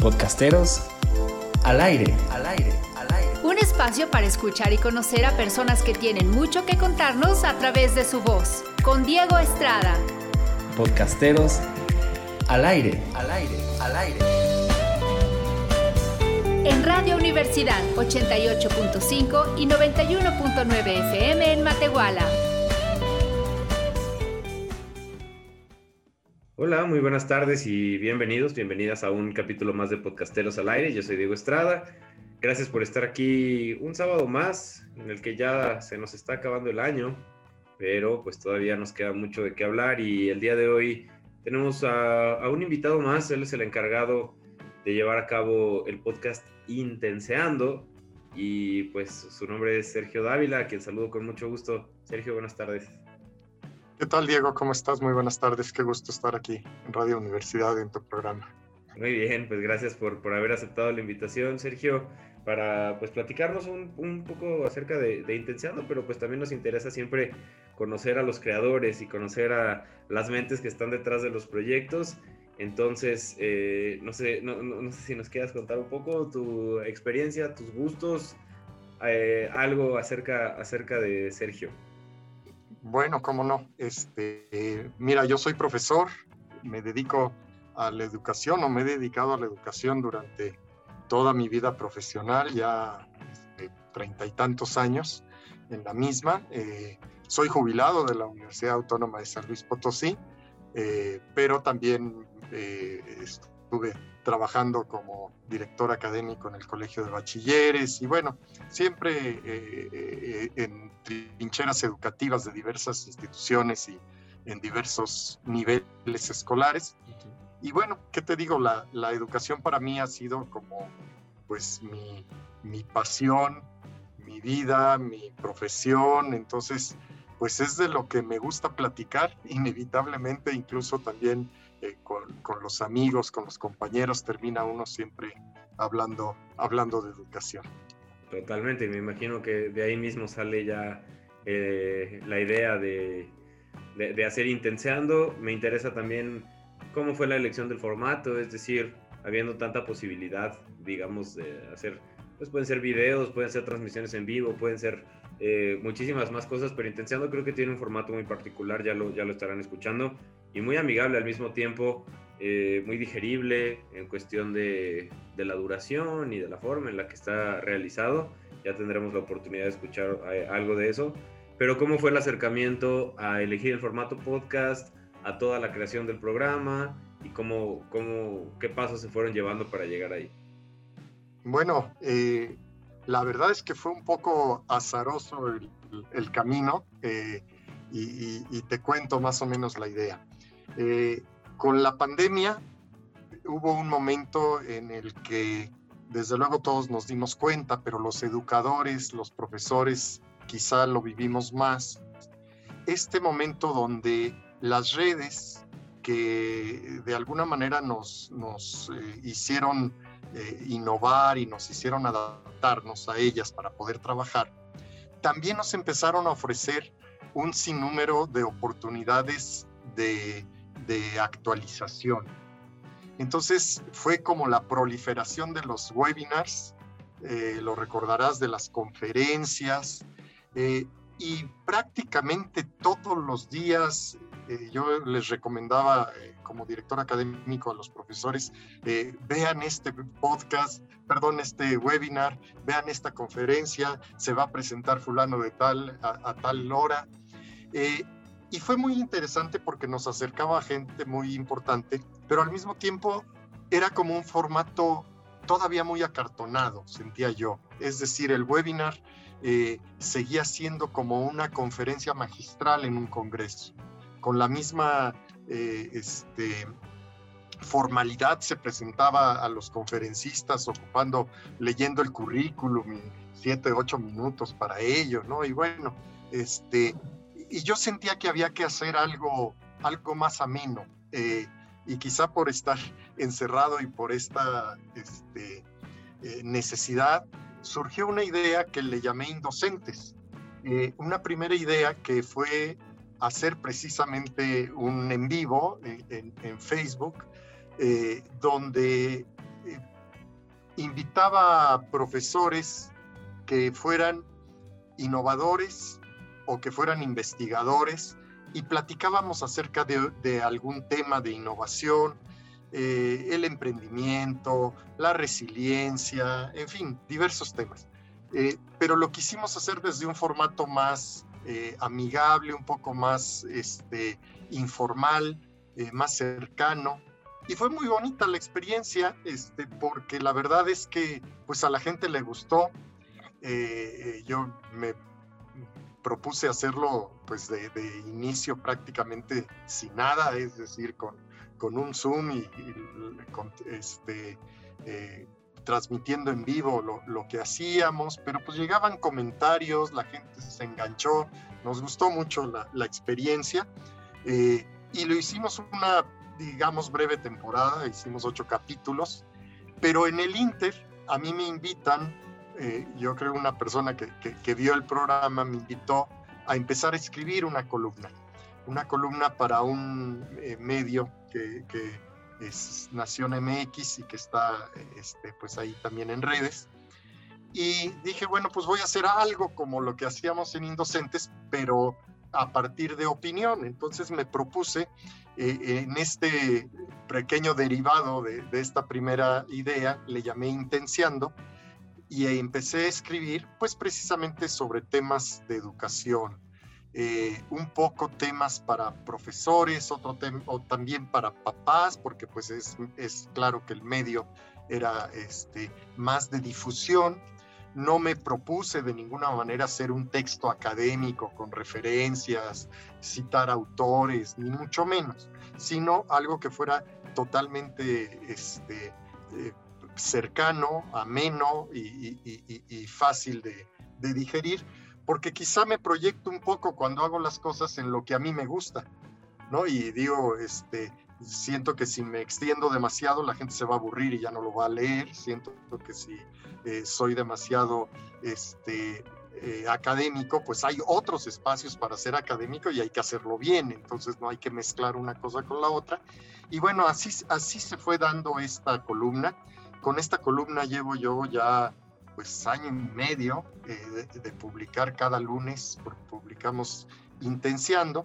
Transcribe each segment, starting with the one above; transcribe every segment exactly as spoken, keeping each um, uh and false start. Podcasteros al aire, al aire, al aire. Un espacio para escuchar y conocer a personas que tienen mucho que contarnos a través de su voz. Con Diego Estrada. Podcasteros al aire, al aire, al aire. En Radio Universidad ochenta y ocho punto cinco y noventa y uno punto nueve F M en Matehuala. Hola, muy buenas tardes y bienvenidos, bienvenidas a un capítulo más de Podcasteros al Aire. Yo soy Diego Estrada. Gracias por estar aquí un sábado más, en el que ya se nos está acabando el año, pero pues todavía nos queda mucho de qué hablar, y el día de hoy tenemos a, a un invitado más. Él es el encargado de llevar a cabo el podcast INNtenseando, y pues su nombre es Sergio Dávila, a quien saludo con mucho gusto. Sergio, buenas tardes. ¿Qué tal, Diego? ¿Cómo estás? Muy buenas tardes. Qué gusto estar aquí en Radio Universidad en tu programa. Muy bien, pues gracias por, por haber aceptado la invitación, Sergio, para pues platicarnos un, un poco acerca de, de INNtenseando, pero pues también nos interesa siempre conocer a los creadores y conocer a las mentes que están detrás de los proyectos. Entonces, eh, no sé, no, no, no sé si nos quieras contar un poco tu experiencia, tus gustos, eh, algo acerca, acerca de Sergio. Bueno, cómo no. Este, eh, mira, yo soy profesor, me dedico a la educación, o me he dedicado a la educación durante toda mi vida profesional, ya este, treinta y tantos años en la misma. Eh, soy jubilado de la Universidad Autónoma de San Luis Potosí, eh, pero también eh, estuve trabajando como director académico en el Colegio de Bachilleres, y bueno, siempre eh, en trincheras educativas de diversas instituciones y en diversos niveles escolares. Y bueno, ¿qué te digo? La, la educación para mí ha sido como pues mi, mi pasión, mi vida, mi profesión. Entonces, pues es de lo que me gusta platicar, inevitablemente, incluso también Eh, con, con los amigos, con los compañeros, termina uno siempre hablando, hablando de educación. Totalmente, me imagino que de ahí mismo sale ya eh, la idea de, de, de hacer INNtenseando. Me interesa también cómo fue la elección del formato, es decir, habiendo tanta posibilidad, digamos, de hacer, pues pueden ser videos, pueden ser transmisiones en vivo, pueden ser eh, muchísimas más cosas, pero INNtenseando creo que tiene un formato muy particular, ya lo, ya lo estarán escuchando. Y muy amigable al mismo tiempo, eh, muy digerible en cuestión de, de la duración y de la forma en la que está realizado. Ya tendremos la oportunidad de escuchar algo de eso. Pero ¿cómo fue el acercamiento a elegir el formato podcast, a toda la creación del programa, y cómo, cómo, qué pasos se fueron llevando para llegar ahí? Bueno, eh, la verdad es que fue un poco azaroso el, el camino, eh, y, y, y te cuento más o menos la idea. Eh, con la pandemia hubo un momento en el que desde luego todos nos dimos cuenta, pero los educadores, los profesores quizá lo vivimos más, este momento donde las redes que de alguna manera nos, nos eh, hicieron eh, innovar y nos hicieron adaptarnos a ellas para poder trabajar, también nos empezaron a ofrecer un sinnúmero de oportunidades de de actualización. Entonces fue como la proliferación de los webinars, eh, lo recordarás, de las conferencias, eh, y prácticamente todos los días eh, yo les recomendaba eh, como director académico a los profesores, eh, vean este podcast, perdón, este webinar, vean esta conferencia, se va a presentar fulano de tal a, a tal hora. Eh, Y fue muy interesante porque nos acercaba a gente muy importante, pero al mismo tiempo era como un formato todavía muy acartonado, sentía yo. Es decir, el webinar eh, seguía siendo como una conferencia magistral en un congreso. Con la misma eh, este, formalidad se presentaba a los conferencistas, ocupando, leyendo el currículum, y siete, ocho minutos para ello, ¿no? Y bueno, este... y yo sentía que había que hacer algo, algo más ameno, eh, y quizá por estar encerrado y por esta este, eh, necesidad, surgió una idea que le llamé INNdocentes. Eh, una primera idea que fue hacer precisamente un en vivo en, en, en Facebook, eh, donde eh, invitaba a profesores que fueran innovadores o que fueran investigadores, y platicábamos acerca de, de algún tema de innovación, eh, el emprendimiento, la resiliencia, en fin, diversos temas. Eh, pero lo quisimos hacer desde un formato más eh, amigable, un poco más este, informal, eh, más cercano. Y fue muy bonita la experiencia, este, porque la verdad es que pues, a la gente le gustó. Eh, yo me propuse hacerlo pues, de, de inicio prácticamente sin nada, es decir, con, con un Zoom y, y con, este, eh, transmitiendo en vivo lo, lo que hacíamos, pero pues llegaban comentarios, la gente se enganchó, nos gustó mucho la, la experiencia, eh, y lo hicimos una, digamos, breve temporada, hicimos ocho capítulos, pero en el Inter a mí me invitan, eh, yo creo una persona que, que, que vio el programa me invitó a empezar a escribir una columna, una columna para un eh, medio que, que es Nación M X y que está este, pues ahí también en redes. Y dije, bueno, pues voy a hacer algo como lo que hacíamos en INNdocentes, pero a partir de opinión. Entonces me propuse eh, en este pequeño derivado de, de esta primera idea, le llamé INNtenseando, y empecé a escribir pues precisamente sobre temas de educación. Eh, un poco temas para profesores, otro tem- o también para papás, porque pues es, es claro que el medio era este, más de difusión. No me propuse de ninguna manera hacer un texto académico con referencias, citar autores, ni mucho menos, sino algo que fuera totalmente este, eh, cercano, ameno y, y, y, y fácil de, de digerir. Porque quizá me proyecto un poco cuando hago las cosas en lo que a mí me gusta, ¿no? Y digo, este, siento que si me extiendo demasiado, la gente se va a aburrir y ya no lo va a leer. Siento que si eh, soy demasiado este, eh, académico, pues hay otros espacios para ser académico y hay que hacerlo bien. Entonces no hay que mezclar una cosa con la otra. Y bueno, así, así se fue dando esta columna. Con esta columna llevo yo ya... pues año y medio eh, de, de publicar cada lunes, publicamos INNtenseando,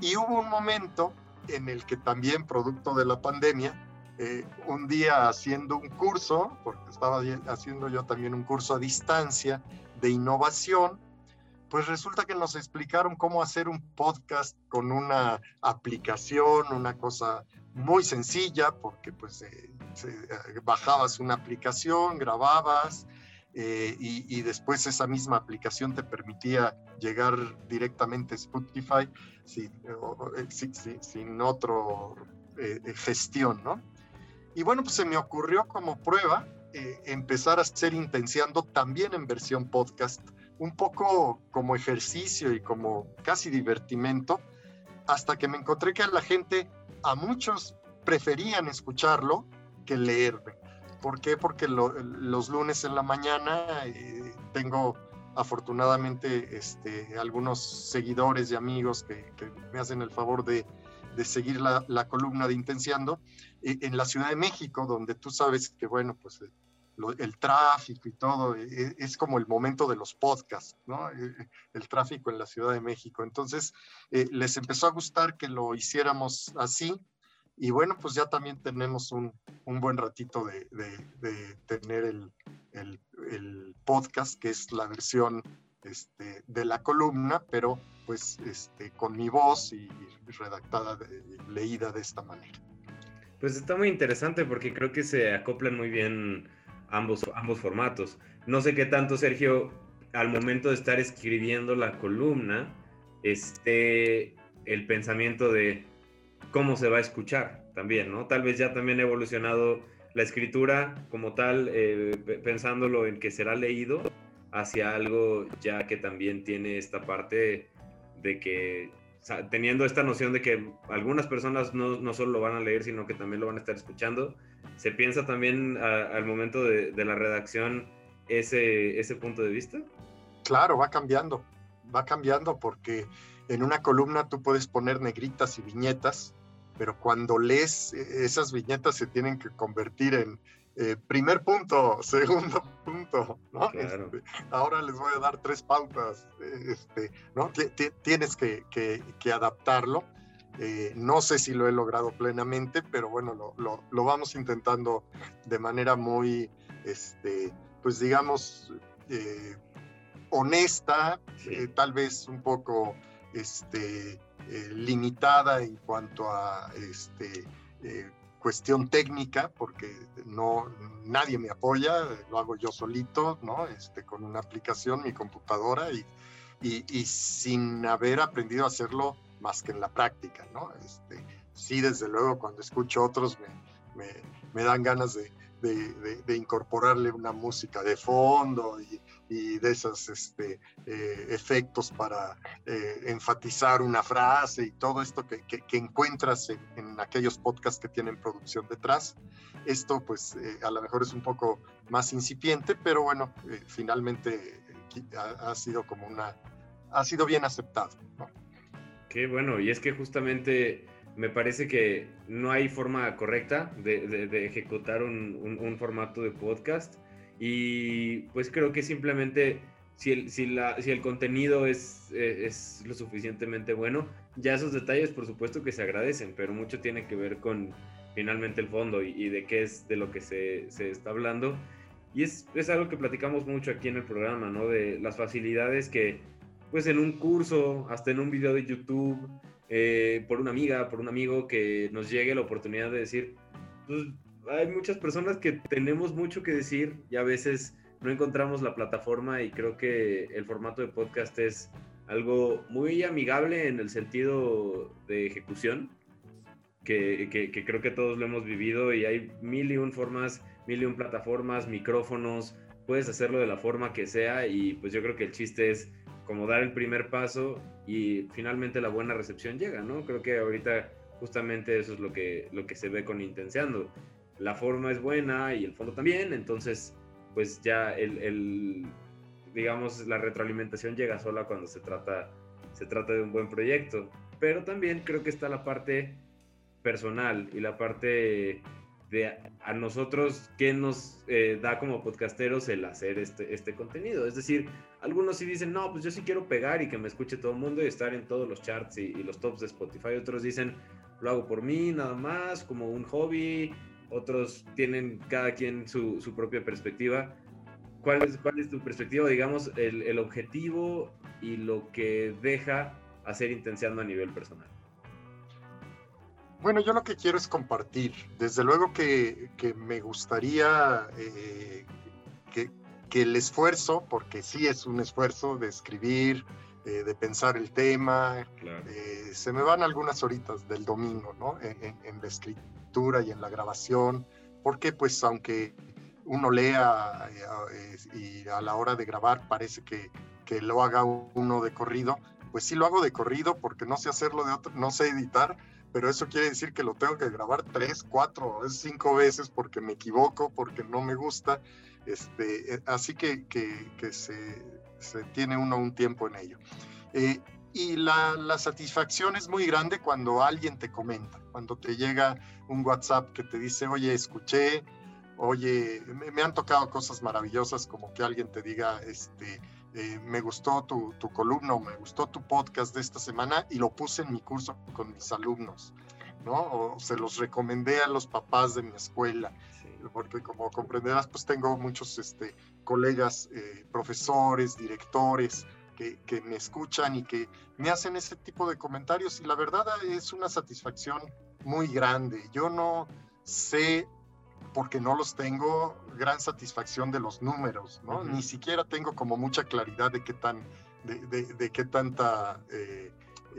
y hubo un momento en el que también, producto de la pandemia, eh, un día haciendo un curso, porque estaba haciendo yo también un curso a distancia de innovación, pues resulta que nos explicaron cómo hacer un podcast con una aplicación, una cosa muy sencilla, porque pues eh, bajabas una aplicación, grababas, eh, y, y después esa misma aplicación te permitía llegar directamente a Spotify sin, sin, sin, sin otro eh, gestión, ¿no? Y bueno, pues se me ocurrió como prueba eh, empezar a hacer INNtenseando también en versión podcast, un poco como ejercicio y como casi divertimento, hasta que me encontré que a la gente, a muchos preferían escucharlo que leerme. ¿Por qué? Porque lo, los lunes en la mañana eh, tengo afortunadamente este, algunos seguidores y amigos que, que me hacen el favor de, de seguir la, la columna de INNtenseando eh, en la Ciudad de México, donde tú sabes que, bueno, pues eh, lo, el tráfico y todo eh, es como el momento de los podcasts, ¿no? Eh, el tráfico en la Ciudad de México. Entonces eh, les empezó a gustar que lo hiciéramos así. Y bueno, pues ya también tenemos un, un buen ratito de, de, de tener el, el, el podcast, que es la versión este, de la columna, pero pues este, con mi voz y redactada, de, leída de esta manera. Pues está muy interesante porque creo que se acoplan muy bien ambos, ambos formatos. No sé qué tanto, Sergio, al momento de estar escribiendo la columna, esté el pensamiento de... cómo se va a escuchar también, ¿no? Tal vez ya también ha evolucionado la escritura como tal, eh, pensándolo en que será leído hacia algo ya que también tiene esta parte de que, o sea, teniendo esta noción de que algunas personas no, no solo lo van a leer, sino que también lo van a estar escuchando, se piensa también a, al momento de, de la redacción ese, ese punto de vista. Claro, va cambiando, va cambiando porque... en una columna tú puedes poner negritas y viñetas, pero cuando lees, esas viñetas se tienen que convertir en, Eh, primer punto, segundo punto, ¿no? Claro. Este, ahora les voy a dar tres pautas, este, ¿no? Tienes que, que, que adaptarlo. Eh, no sé si lo he logrado plenamente, pero bueno, lo, lo, lo vamos intentando de manera muy, este, pues digamos, eh, honesta, sí. eh, tal vez un poco este, eh, limitada en cuanto a este, eh, cuestión técnica, porque no, nadie me apoya, lo hago yo solito, ¿no? Este, con una aplicación, mi computadora, y, y, y sin haber aprendido a hacerlo más que en la práctica, ¿no? Este, sí, desde luego, cuando escucho otros me, me, me dan ganas de, de, de, de incorporarle una música de fondo y, y de esos este, eh, efectos para eh, enfatizar una frase y todo esto que, que, que encuentras en, en aquellos podcasts que tienen producción detrás. Esto, pues, eh, a lo mejor es un poco más incipiente, pero bueno, eh, finalmente ha, ha sido como una... ha sido bien aceptado, ¿no? Qué bueno, y es que justamente me parece que no hay forma correcta de, de, de ejecutar un, un, un formato de podcast, y pues creo que simplemente si el, si la, si el contenido es, es, es lo suficientemente bueno, ya esos detalles por supuesto que se agradecen, pero mucho tiene que ver con finalmente el fondo y, y de qué es de lo que se, se está hablando, y es, es algo que platicamos mucho aquí en el programa, ¿no? De las facilidades que pues en un curso, hasta en un video de YouTube, eh, por una amiga, por un amigo, que nos llegue la oportunidad de decir, pues hay muchas personas que tenemos mucho que decir y a veces no encontramos la plataforma, y creo que el formato de podcast es algo muy amigable en el sentido de ejecución, que, que, que creo que todos lo hemos vivido, y hay mil y un formas, mil y un plataformas, micrófonos, puedes hacerlo de la forma que sea, y pues yo creo que el chiste es como dar el primer paso y finalmente la buena recepción llega, ¿no? Creo que ahorita justamente eso es lo que, lo que se ve con INNtenseando. La forma es buena y el fondo también, entonces pues ya el, el, digamos, la retroalimentación llega sola cuando se trata, se trata de un buen proyecto. Pero también creo que está la parte personal y la parte de a nosotros que nos eh, da como podcasteros el hacer este, este contenido. Es decir, algunos sí dicen, no, pues yo sí quiero pegar y que me escuche todo el mundo y estar en todos los charts y, y los tops de Spotify. Otros dicen, lo hago por mí, nada más, como un hobby. Otros tienen cada quien su, su propia perspectiva. ¿Cuál es, cuál es tu perspectiva? Digamos, el, el objetivo y lo que deja hacer INNtenseando a nivel personal. Bueno, yo lo que quiero es compartir. Desde luego que, que me gustaría eh, que, que el esfuerzo, porque sí es un esfuerzo de escribir, eh, de pensar el tema, claro. eh, se me van algunas horitas del domingo, ¿no? En, en, en la escritura y en la grabación, porque pues aunque uno lea eh, eh, y a la hora de grabar parece que, que lo haga uno de corrido, pues sí lo hago de corrido porque no sé hacerlo de otro, no sé editar, pero eso quiere decir que lo tengo que grabar tres, cuatro, cinco veces porque me equivoco, porque no me gusta. Este, así que, que, que se, se tiene uno un tiempo en ello. Eh, y la, la satisfacción es muy grande cuando alguien te comenta, cuando te llega un WhatsApp que te dice, oye, escuché, oye, me, me han tocado cosas maravillosas, como que alguien te diga, este, Eh, me gustó tu, tu columna, me gustó tu podcast de esta semana y lo puse en mi curso con mis alumnos, ¿no? O se los recomendé a los papás de mi escuela, sí. Porque como comprenderás, pues tengo muchos este, colegas, eh, profesores, directores que, que me escuchan y que me hacen ese tipo de comentarios, y la verdad es una satisfacción muy grande. Yo no sé, porque no los tengo, gran satisfacción de los números, ¿no? Uh-huh. Ni siquiera tengo como mucha claridad de qué tan, de, de, de qué tanta eh,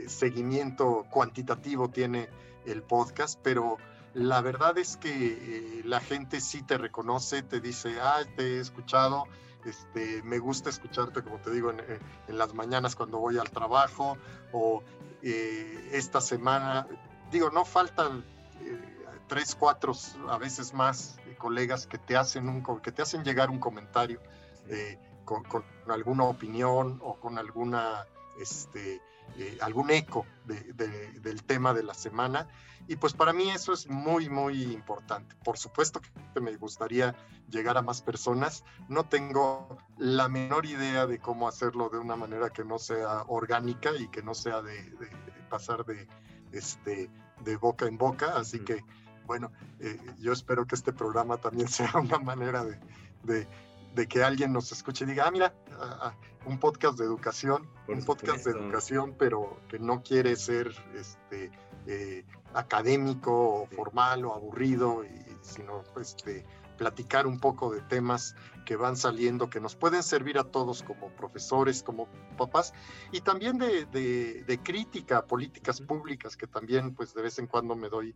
seguimiento cuantitativo tiene el podcast, pero la verdad es que eh, la gente sí te reconoce, te dice, ah, te he escuchado, este, me gusta escucharte, como te digo, en, en las mañanas cuando voy al trabajo, o eh, esta semana, digo, no faltan eh, tres, cuatro, a veces más, eh, colegas que te hacen un, que te hacen llegar un comentario eh, con, con alguna opinión o con alguna este, eh, algún eco de, de, del tema de la semana. Y pues para mí eso es muy, muy importante. Por supuesto que me gustaría llegar a más personas. No tengo la menor idea de cómo hacerlo de una manera que no sea orgánica y que no sea de, de, de pasar de, este, de boca en boca. Así mm. que, bueno, eh, yo espero que este programa también sea una manera de... de de que alguien nos escuche y diga, ah, mira, ah, un podcast de educación, Por un supuesto. podcast de educación, pero que no quiere ser este, eh, académico o formal o aburrido, y, sino este, platicar un poco de temas que van saliendo, que nos pueden servir a todos como profesores, como papás, y también de, de, de crítica a políticas públicas, que también pues de vez en cuando me doy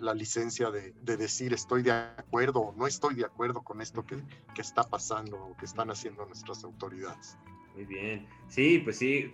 la licencia de, de decir estoy de acuerdo o no estoy de acuerdo con esto que, que está pasando o que están haciendo nuestras autoridades. Muy bien, sí, pues sí,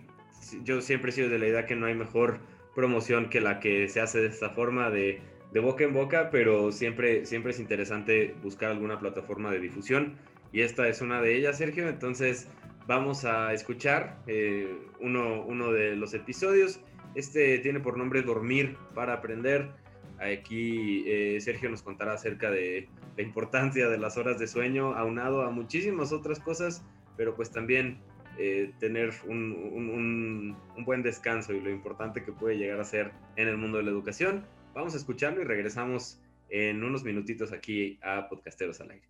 yo siempre he sido de la idea que no hay mejor promoción que la que se hace de esta forma, de de boca en boca, pero siempre, siempre es interesante buscar alguna plataforma de difusión, y esta es una de ellas, Sergio. Entonces vamos a escuchar eh, uno, uno de los episodios. Este tiene por nombre Dormir para Aprender. Aquí eh, Sergio nos contará acerca de la importancia de las horas de sueño, aunado a muchísimas otras cosas, pero pues también eh, tener un, un, un, un buen descanso y lo importante que puede llegar a ser en el mundo de la educación. Vamos a escucharlo y regresamos en unos minutitos aquí a Podcasteros al Aire.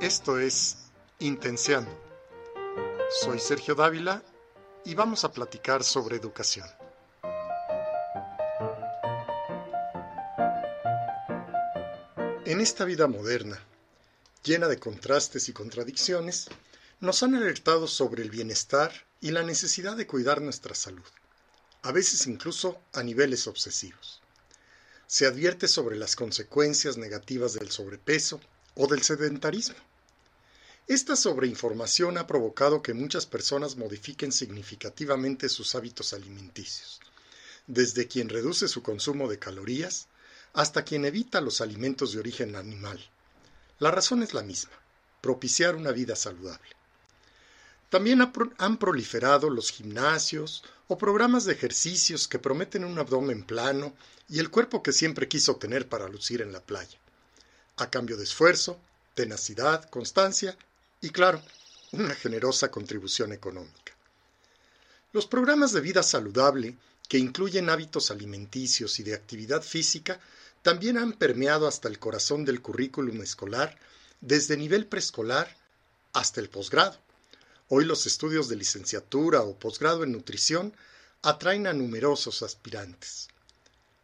Esto es INNtenseando. Soy Sergio Dávila y vamos a platicar sobre educación. En esta vida moderna, llena de contrastes y contradicciones, nos han alertado sobre el bienestar y la necesidad de cuidar nuestra salud, a veces incluso a niveles obsesivos. Se advierte sobre las consecuencias negativas del sobrepeso o del sedentarismo. Esta sobreinformación ha provocado que muchas personas modifiquen significativamente sus hábitos alimenticios, desde quien reduce su consumo de calorías hasta quien evita los alimentos de origen animal. La razón es la misma: propiciar una vida saludable. También han proliferado los gimnasios o programas de ejercicios que prometen un abdomen plano y el cuerpo que siempre quiso tener para lucir en la playa, a cambio de esfuerzo, tenacidad, constancia y, claro, una generosa contribución económica. Los programas de vida saludable, que incluyen hábitos alimenticios y de actividad física, también han permeado hasta el corazón del currículum escolar, desde nivel preescolar hasta el posgrado. Hoy los estudios de licenciatura o posgrado en nutrición atraen a numerosos aspirantes.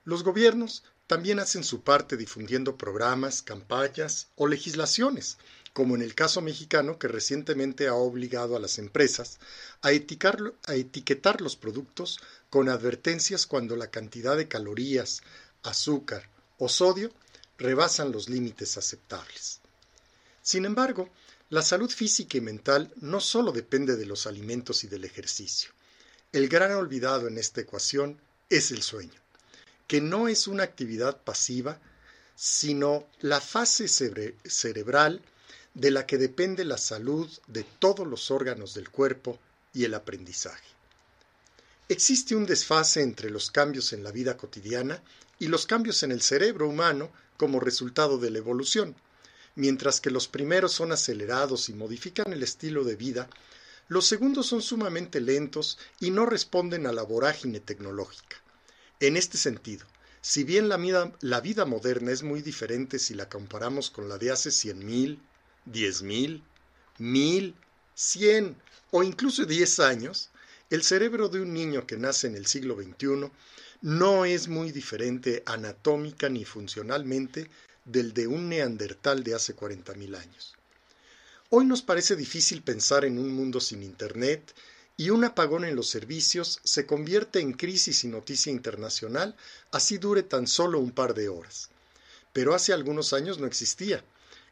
Los gobiernos también hacen su parte difundiendo programas, campañas o legislaciones, como en el caso mexicano, que recientemente ha obligado a las empresas a etiquetar, a etiquetar los productos con advertencias cuando la cantidad de calorías, azúcar o sodio rebasan los límites aceptables. Sin embargo, la salud física y mental no solo depende de los alimentos y del ejercicio. El gran olvidado en esta ecuación es el sueño, que no es una actividad pasiva, sino la fase cere- cerebral de la que depende la salud de todos los órganos del cuerpo y el aprendizaje. Existe un desfase entre los cambios en la vida cotidiana y los cambios en el cerebro humano como resultado de la evolución. Mientras que los primeros son acelerados y modifican el estilo de vida, los segundos son sumamente lentos y no responden a la vorágine tecnológica. En este sentido, si bien la vida, la vida moderna es muy diferente si la comparamos con la de hace cien mil, diez mil, mil, cien o incluso diez años, el cerebro de un niño que nace en el siglo veintiuno no es muy diferente anatómica ni funcionalmente del de un neandertal de hace cuarenta mil años. Hoy nos parece difícil pensar en un mundo sin internet, y un apagón en los servicios se convierte en crisis y noticia internacional, así dure tan solo un par de horas. Pero hace algunos años no existía,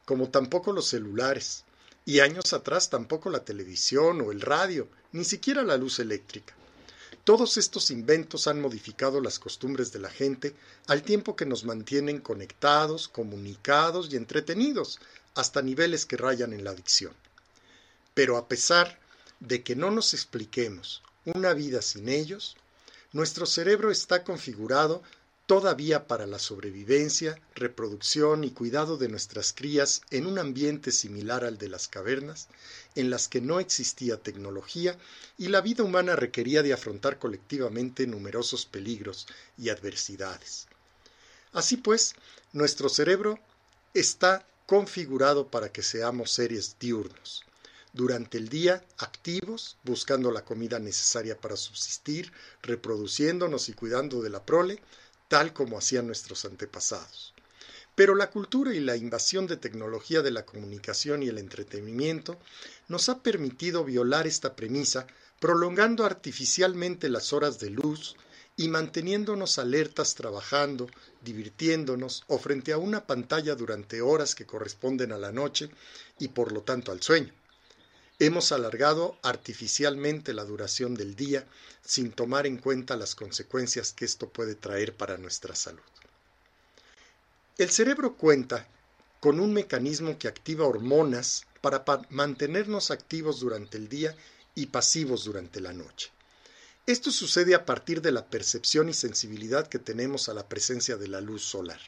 como tampoco los celulares, y años atrás tampoco la televisión o el radio, ni siquiera la luz eléctrica. Todos estos inventos han modificado las costumbres de la gente al tiempo que nos mantienen conectados, comunicados y entretenidos, hasta niveles que rayan en la adicción. Pero a pesar de que no nos expliquemos una vida sin ellos, nuestro cerebro está configurado todavía para la sobrevivencia, reproducción y cuidado de nuestras crías en un ambiente similar al de las cavernas, en las que no existía tecnología y la vida humana requería de afrontar colectivamente numerosos peligros y adversidades. Así pues, nuestro cerebro está configurado para que seamos seres diurnos. Durante el día, activos, buscando la comida necesaria para subsistir, reproduciéndonos y cuidando de la prole, tal como hacían nuestros antepasados. Pero la cultura y la invasión de tecnología de la comunicación y el entretenimiento nos ha permitido violar esta premisa, prolongando artificialmente las horas de luz y manteniéndonos alertas trabajando, divirtiéndonos o frente a una pantalla durante horas que corresponden a la noche y por lo tanto al sueño. Hemos alargado artificialmente la duración del día sin tomar en cuenta las consecuencias que esto puede traer para nuestra salud. El cerebro cuenta con un mecanismo que activa hormonas para pa- mantenernos activos durante el día y pasivos durante la noche. Esto sucede a partir de la percepción y sensibilidad que tenemos a la presencia de la luz solar.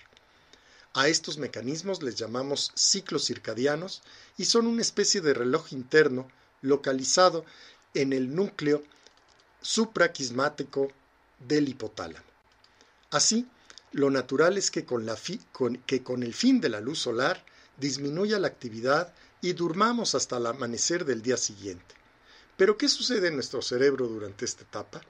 A estos mecanismos les llamamos ciclos circadianos y son una especie de reloj interno localizado en el núcleo supraquiasmático del hipotálamo. Así, lo natural es que con, la fi- con, que con el fin de la luz solar disminuya la actividad y durmamos hasta el amanecer del día siguiente. ¿Pero qué sucede en nuestro cerebro durante esta etapa?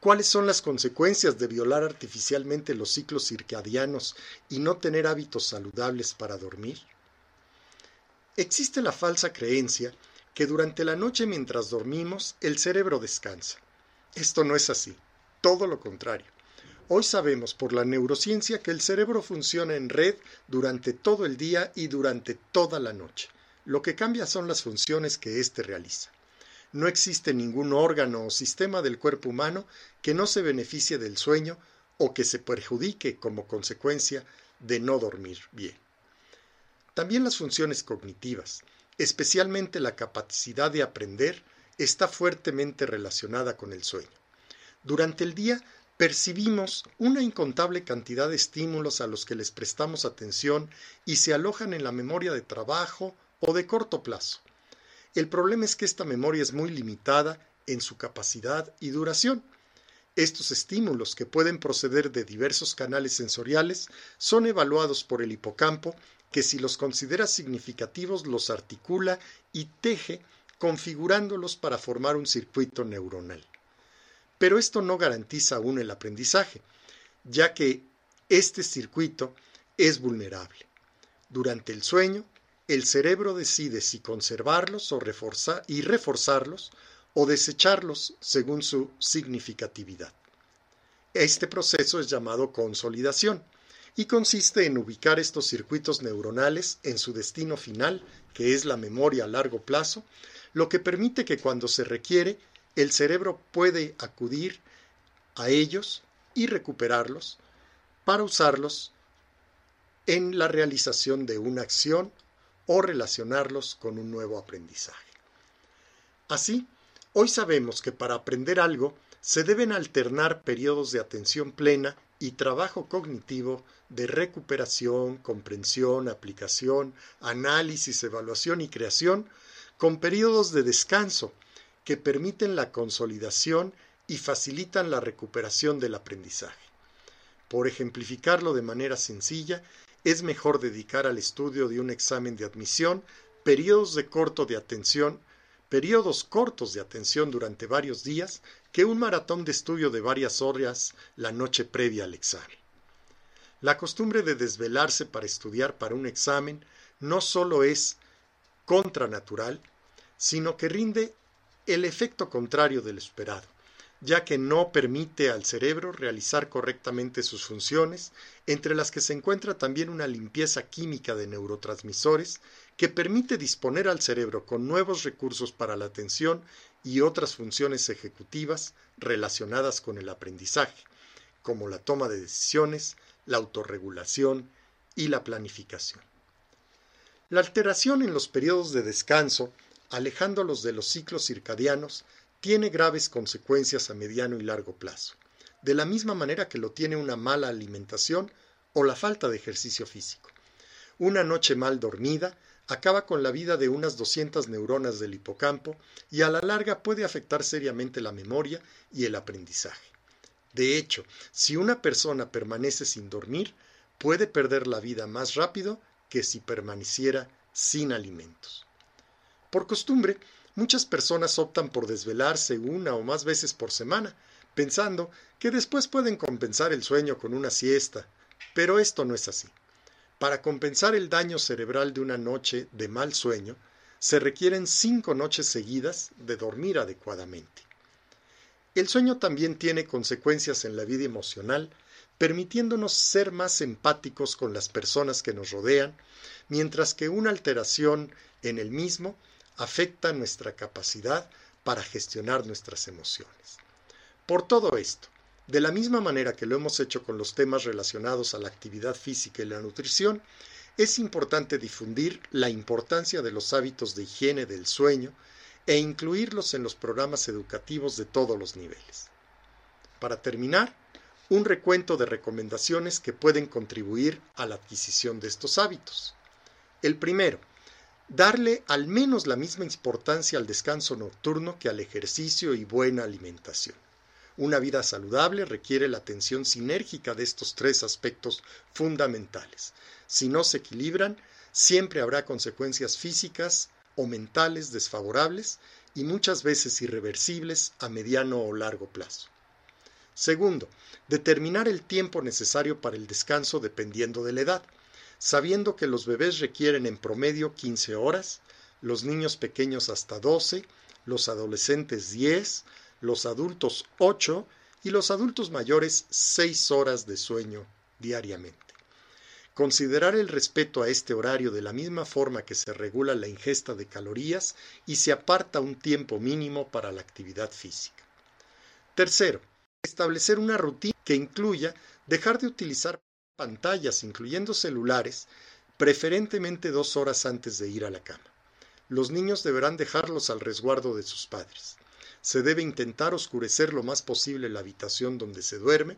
¿Cuáles son las consecuencias de violar artificialmente los ciclos circadianos y no tener hábitos saludables para dormir? Existe la falsa creencia que durante la noche mientras dormimos el cerebro descansa. Esto no es así, todo lo contrario. Hoy sabemos por la neurociencia que el cerebro funciona en red durante todo el día y durante toda la noche. Lo que cambia son las funciones que éste realiza. No existe ningún órgano o sistema del cuerpo humano que no se beneficie del sueño o que se perjudique como consecuencia de no dormir bien. También las funciones cognitivas, especialmente la capacidad de aprender, está fuertemente relacionada con el sueño. Durante el día percibimos una incontable cantidad de estímulos a los que les prestamos atención y se alojan en la memoria de trabajo o de corto plazo. El problema es que esta memoria es muy limitada en su capacidad y duración. Estos estímulos, que pueden proceder de diversos canales sensoriales, son evaluados por el hipocampo, que si los considera significativos los articula y teje, configurándolos para formar un circuito neuronal. Pero esto no garantiza aún el aprendizaje, ya que este circuito es vulnerable. Durante el sueño, el cerebro decide si conservarlos o reforzar, y reforzarlos o desecharlos según su significatividad. Este proceso es llamado consolidación y consiste en ubicar estos circuitos neuronales en su destino final, que es la memoria a largo plazo, lo que permite que cuando se requiere, el cerebro puede acudir a ellos y recuperarlos para usarlos en la realización de una acción o relacionarlos con un nuevo aprendizaje. Así, hoy sabemos que para aprender algo se deben alternar periodos de atención plena y trabajo cognitivo de recuperación, comprensión, aplicación, análisis, evaluación y creación, con periodos de descanso que permiten la consolidación y facilitan la recuperación del aprendizaje. Por ejemplificarlo de manera sencilla, es mejor dedicar al estudio de un examen de admisión periodos de corto de atención, periodos cortos de atención durante varios días que un maratón de estudio de varias horas la noche previa al examen. La costumbre de desvelarse para estudiar para un examen no solo es contranatural, sino que rinde el efecto contrario del esperado, ya que no permite al cerebro realizar correctamente sus funciones, entre las que se encuentra también una limpieza química de neurotransmisores que permite disponer al cerebro con nuevos recursos para la atención y otras funciones ejecutivas relacionadas con el aprendizaje, como la toma de decisiones, la autorregulación y la planificación. La alteración en los periodos de descanso, alejándolos de los ciclos circadianos, tiene graves consecuencias a mediano y largo plazo, de la misma manera que lo tiene una mala alimentación o la falta de ejercicio físico. Una noche mal dormida acaba con la vida de unas doscientas neuronas del hipocampo y a la larga puede afectar seriamente la memoria y el aprendizaje. De hecho, si una persona permanece sin dormir, puede perder la vida más rápido que si permaneciera sin alimentos. Por costumbre, muchas personas optan por desvelarse una o más veces por semana, pensando que después pueden compensar el sueño con una siesta, pero esto no es así. Para compensar el daño cerebral de una noche de mal sueño, se requieren cinco noches seguidas de dormir adecuadamente. El sueño también tiene consecuencias en la vida emocional, permitiéndonos ser más empáticos con las personas que nos rodean, mientras que una alteración en el mismo afecta nuestra capacidad para gestionar nuestras emociones. Por todo esto, de la misma manera que lo hemos hecho con los temas relacionados a la actividad física y la nutrición, es importante difundir la importancia de los hábitos de higiene del sueño e incluirlos en los programas educativos de todos los niveles. Para terminar, un recuento de recomendaciones que pueden contribuir a la adquisición de estos hábitos. El primero, darle al menos la misma importancia al descanso nocturno que al ejercicio y buena alimentación. Una vida saludable requiere la atención sinérgica de estos tres aspectos fundamentales. Si no se equilibran, siempre habrá consecuencias físicas o mentales desfavorables y muchas veces irreversibles a mediano o largo plazo. Segundo, determinar el tiempo necesario para el descanso dependiendo de la edad, sabiendo que los bebés requieren en promedio quince horas, los niños pequeños hasta doce, los adolescentes diez, los adultos ocho y los adultos mayores seis horas de sueño diariamente. Considerar el respeto a este horario de la misma forma que se regula la ingesta de calorías y se aparta un tiempo mínimo para la actividad física. Tercero, establecer una rutina que incluya dejar de utilizar pantallas, incluyendo celulares, preferentemente dos horas antes de ir a la cama. Los niños deberán dejarlos al resguardo de sus padres. Se debe intentar oscurecer lo más posible la habitación donde se duerme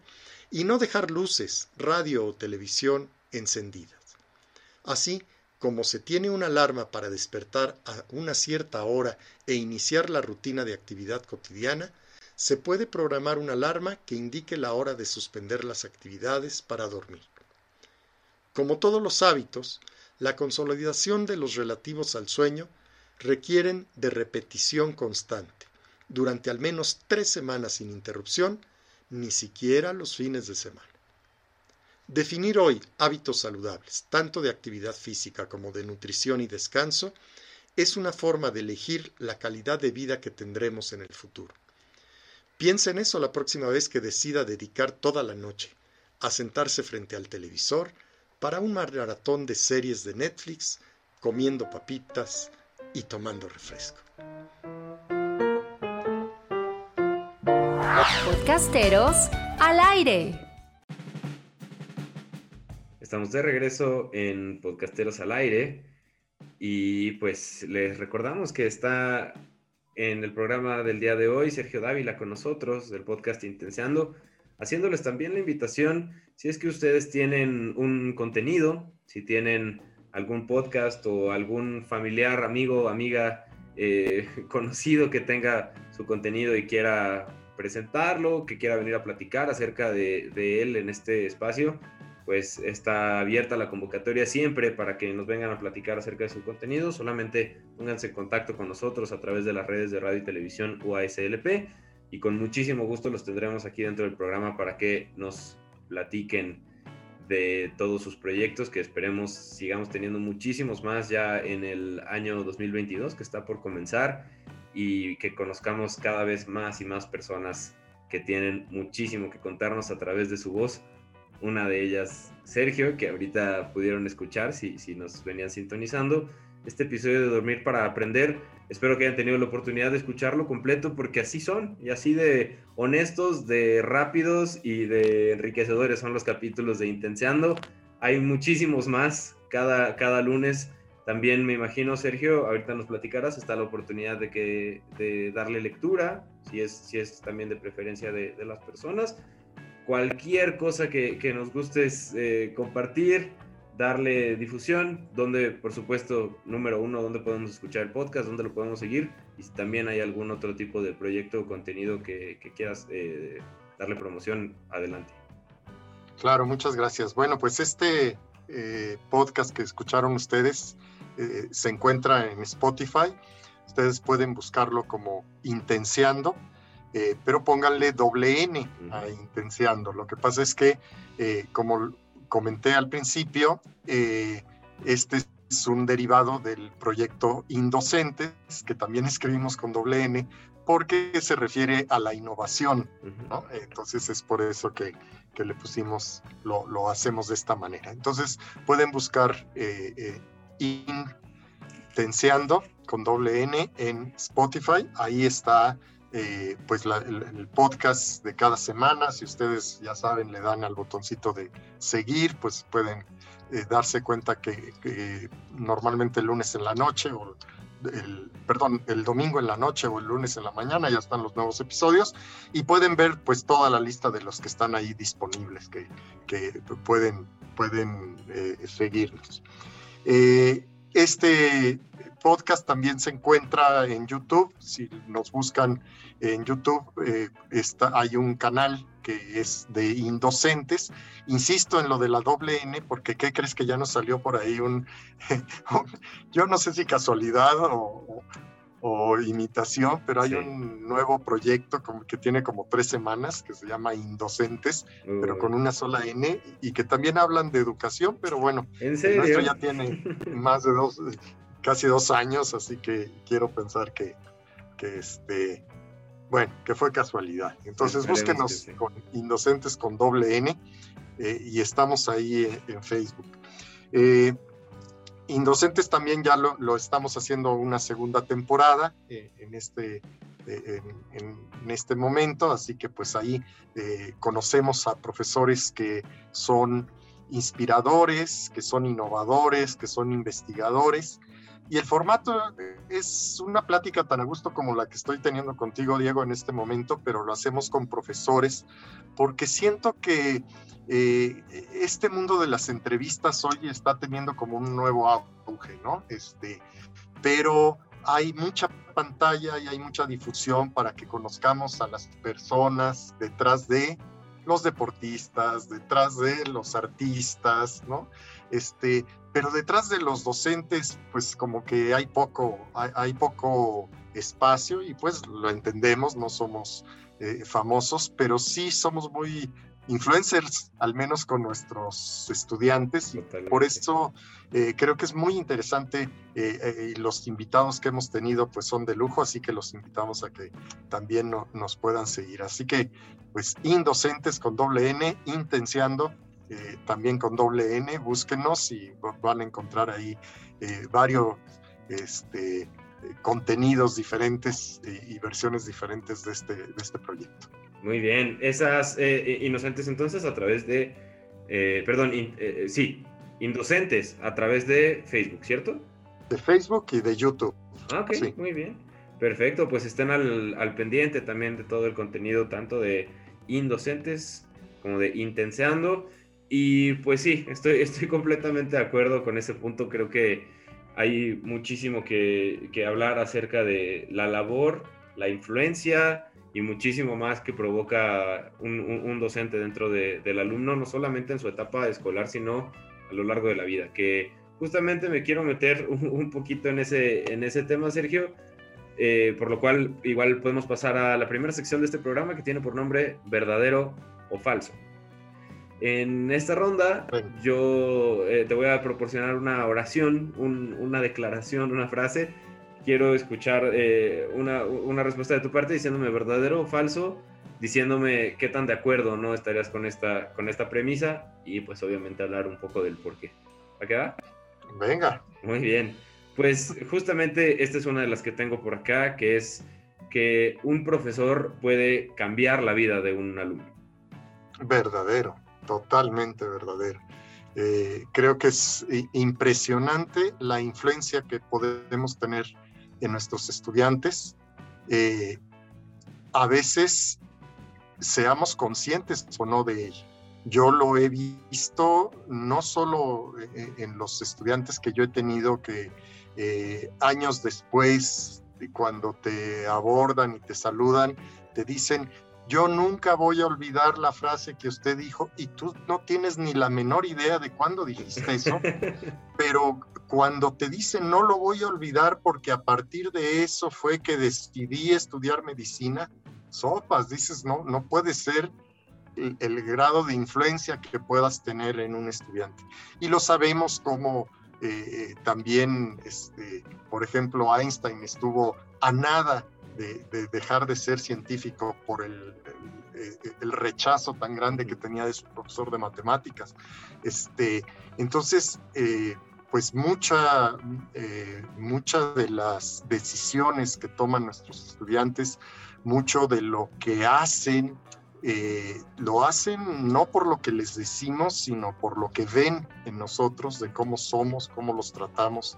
y no dejar luces, radio o televisión encendidas. Así, como se tiene una alarma para despertar a una cierta hora e iniciar la rutina de actividad cotidiana, se puede programar una alarma que indique la hora de suspender las actividades para dormir. Como todos los hábitos, la consolidación de los relativos al sueño requieren de repetición constante, durante al menos tres semanas sin interrupción, ni siquiera los fines de semana. Definir hoy hábitos saludables, tanto de actividad física como de nutrición y descanso, es una forma de elegir la calidad de vida que tendremos en el futuro. Piensa en eso la próxima vez que decida dedicar toda la noche a sentarse frente al televisor para un maratón de series de Netflix, comiendo papitas y tomando refresco. Podcasteros al aire. Estamos de regreso en Podcasteros al aire y pues les recordamos que está en el programa del día de hoy Sergio Dávila con nosotros del podcast INNtenseando, haciéndoles también la invitación, si es que ustedes tienen un contenido, si tienen algún podcast o algún familiar, amigo, amiga, eh, conocido que tenga su contenido y quiera presentarlo, que quiera venir a platicar acerca de, de él en este espacio, pues está abierta la convocatoria siempre para que nos vengan a platicar acerca de su contenido. Solamente pónganse en contacto con nosotros a través de las redes de radio y televisión U A S L P y con muchísimo gusto los tendremos aquí dentro del programa para que nos platiquen de todos sus proyectos, que esperemos sigamos teniendo muchísimos más ya en el año dos mil veintidós que está por comenzar, y que conozcamos cada vez más y más personas que tienen muchísimo que contarnos a través de su voz. Una de ellas, Sergio, que ahorita pudieron escuchar si, si nos venían sintonizando. Este episodio de Dormir para Aprender, espero que hayan tenido la oportunidad de escucharlo completo, porque así son, y así de honestos, de rápidos y de enriquecedores son los capítulos de INNtenseando. Hay muchísimos más cada, cada lunes. También me imagino, Sergio, ahorita nos platicarás, está la oportunidad de, que, de darle lectura, si es, si es también de preferencia de, de las personas. Cualquier cosa que, que nos guste eh, compartir, darle difusión, donde, por supuesto, número uno, donde podemos escuchar el podcast, donde lo podemos seguir, y si también hay algún otro tipo de proyecto o contenido que, que quieras eh, darle promoción, adelante. Claro, muchas gracias. Bueno, pues este eh, podcast que escucharon ustedes eh, se encuentra en Spotify. Ustedes pueden buscarlo como INNtenseando, eh, pero pónganle doble N uh-huh. a INNtenseando. Lo que pasa es que, eh, como comenté al principio, eh, este es un derivado del proyecto INNdocentes, que también escribimos con doble N, porque se refiere a la innovación, ¿no? Entonces es por eso que, que le pusimos, lo, lo hacemos de esta manera. Entonces pueden buscar eh, eh, INNtenseando con doble N en Spotify. Ahí está eh, pues la, el, el podcast de cada semana. Si ustedes ya saben, le dan al botoncito de seguir, pues pueden eh, darse cuenta que, que normalmente el lunes en la noche o El, perdón, el domingo en la noche o el lunes en la mañana ya están los nuevos episodios, y pueden ver pues toda la lista de los que están ahí disponibles, que, que pueden, pueden eh, seguirnos. Eh, este podcast también se encuentra en YouTube. Si nos buscan en YouTube, eh, está, hay un canal que es de INNdocentes. Insisto en lo de la doble N, porque ¿qué crees que ya nos salió por ahí un, un yo no sé si casualidad o, o imitación, pero hay sí. un nuevo proyecto como, que tiene como tres semanas, que se llama INNdocentes, uh. pero con una sola N, y que también hablan de educación, pero bueno, ¿en serio? Nuestro ya tiene más de dos, casi dos años, así que quiero pensar que, que este... Bueno, que fue casualidad. Entonces, búsquenos sí. con INNdocentes con doble N, eh, y estamos ahí en, en Facebook. Eh, INNdocentes también ya lo, lo estamos haciendo una segunda temporada eh, en, este, eh, en, en este momento, así que pues ahí eh, conocemos a profesores que son inspiradores, que son innovadores, que son investigadores. Y el formato es una plática tan a gusto como la que estoy teniendo contigo, Diego, en este momento, pero lo hacemos con profesores, porque siento que eh, este mundo de las entrevistas hoy está teniendo como un nuevo auge, ¿no? Este, pero hay mucha pantalla y hay mucha difusión para que conozcamos a las personas detrás de los deportistas, detrás de los artistas, ¿no? Este, pero detrás de los docentes, pues como que hay poco, hay, hay poco espacio, y pues lo entendemos, no somos eh, famosos, pero sí somos muy influencers, al menos con nuestros estudiantes. Totalmente. Por eso eh, creo que es muy interesante, eh, eh, los invitados que hemos tenido pues son de lujo, así que los invitamos a que también no, nos puedan seguir. Así que pues INNdocentes con doble N, INNtenseando eh, también con doble N, búsquenos y van a encontrar ahí eh, varios este, contenidos diferentes y, y versiones diferentes de este, de este proyecto. Muy bien, esas eh, INNdocentes entonces a través de, eh, perdón, in, eh, sí, INNdocentes a través de Facebook, ¿cierto? De Facebook y de YouTube. Ah, ok, sí. Muy bien, perfecto, pues estén al, al pendiente también de todo el contenido, tanto de INNdocentes como de INNtenseando, y pues sí, estoy, estoy completamente de acuerdo con ese punto. Creo que hay muchísimo que, que hablar acerca de la labor, la influencia, y muchísimo más que provoca un, un, un docente dentro de, del alumno, no solamente en su etapa escolar, sino a lo largo de la vida, que justamente me quiero meter un, un poquito en ese, en ese tema, Sergio, eh, por lo cual igual podemos pasar a la primera sección de este programa, que tiene por nombre verdadero o falso. En esta ronda yo eh, te voy a proporcionar una oración, un, una declaración, una frase. Quiero escuchar eh, una, una respuesta de tu parte diciéndome verdadero o falso, diciéndome qué tan de acuerdo o no estarías con esta, con esta premisa, y pues obviamente hablar un poco del por qué. ¿Va a quedar? Venga. Muy bien. Pues justamente esta es una de las que tengo por acá, que es que un profesor puede cambiar la vida de un alumno. Verdadero, totalmente verdadero. Eh, creo que es impresionante la influencia que podemos tener en nuestros estudiantes. Eh, a veces seamos conscientes o no de ello. Yo lo he visto no solo en los estudiantes que yo he tenido, que eh, años después, cuando te abordan y te saludan, te dicen: yo nunca voy a olvidar la frase que usted dijo, y tú no tienes ni la menor idea de cuándo dijiste eso, pero cuando te dicen no lo voy a olvidar porque a partir de eso fue que decidí estudiar medicina, sopas, dices, no, no puede ser el, el grado de influencia que puedas tener en un estudiante. Y lo sabemos como eh, también, este, por ejemplo, Einstein estuvo a nada De, de dejar de ser científico por el, el, el rechazo tan grande que tenía de su profesor de matemáticas. Este, entonces, eh, pues mucha, eh, muchas de las decisiones que toman nuestros estudiantes, mucho de lo que hacen, eh, lo hacen no por lo que les decimos, sino por lo que ven en nosotros, de cómo somos, cómo los tratamos.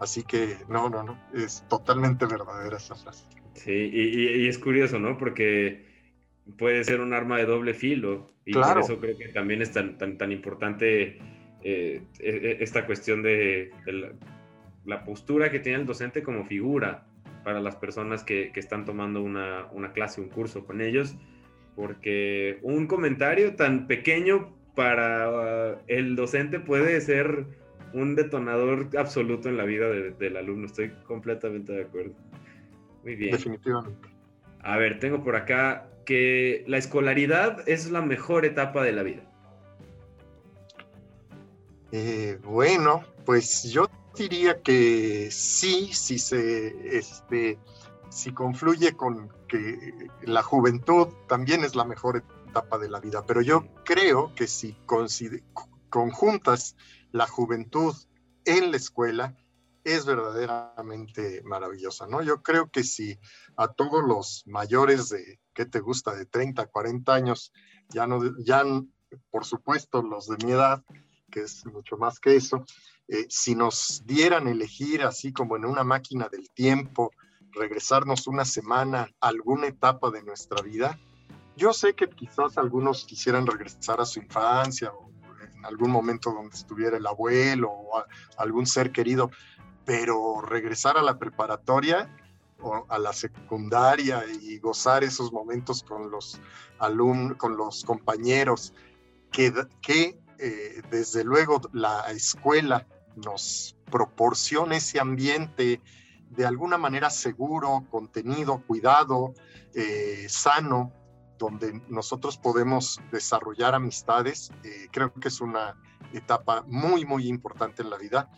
Así que no, no, no, es totalmente verdadera esa frase. Sí, y, y es curioso, ¿no? Porque puede ser un arma de doble filo, y claro, por eso creo que también es tan, tan, tan importante eh, esta cuestión de, de la, la postura que tiene el docente como figura para las personas que, que están tomando una, una clase, un curso con ellos, porque un comentario tan pequeño para uh, el docente puede ser un detonador absoluto en la vida de, del alumno. Estoy completamente de acuerdo. Muy bien. Definitivamente. A ver, tengo por acá que la escolaridad es la mejor etapa de la vida. Eh, bueno, pues yo diría que sí, si se, este, si confluye con que la juventud también es la mejor etapa de la vida. Pero yo creo que si consider- conjuntas la juventud en la escuela, es verdaderamente maravillosa, ¿no? Yo creo que si a todos los mayores de, ¿qué te gusta?, de treinta, cuarenta años, ya no, ya por supuesto los de mi edad, que es mucho más que eso, eh, si nos dieran elegir, así como en una máquina del tiempo, regresarnos una semana a alguna etapa de nuestra vida, yo sé que quizás algunos quisieran regresar a su infancia o en algún momento donde estuviera el abuelo o algún ser querido, pero regresar a la preparatoria o a la secundaria y gozar esos momentos con los alumnos, con los compañeros, que, que eh, desde luego la escuela nos proporciona ese ambiente de alguna manera seguro, contenido, cuidado, eh, sano, donde nosotros podemos desarrollar amistades. Eh, creo que es una etapa muy, muy importante en la vida.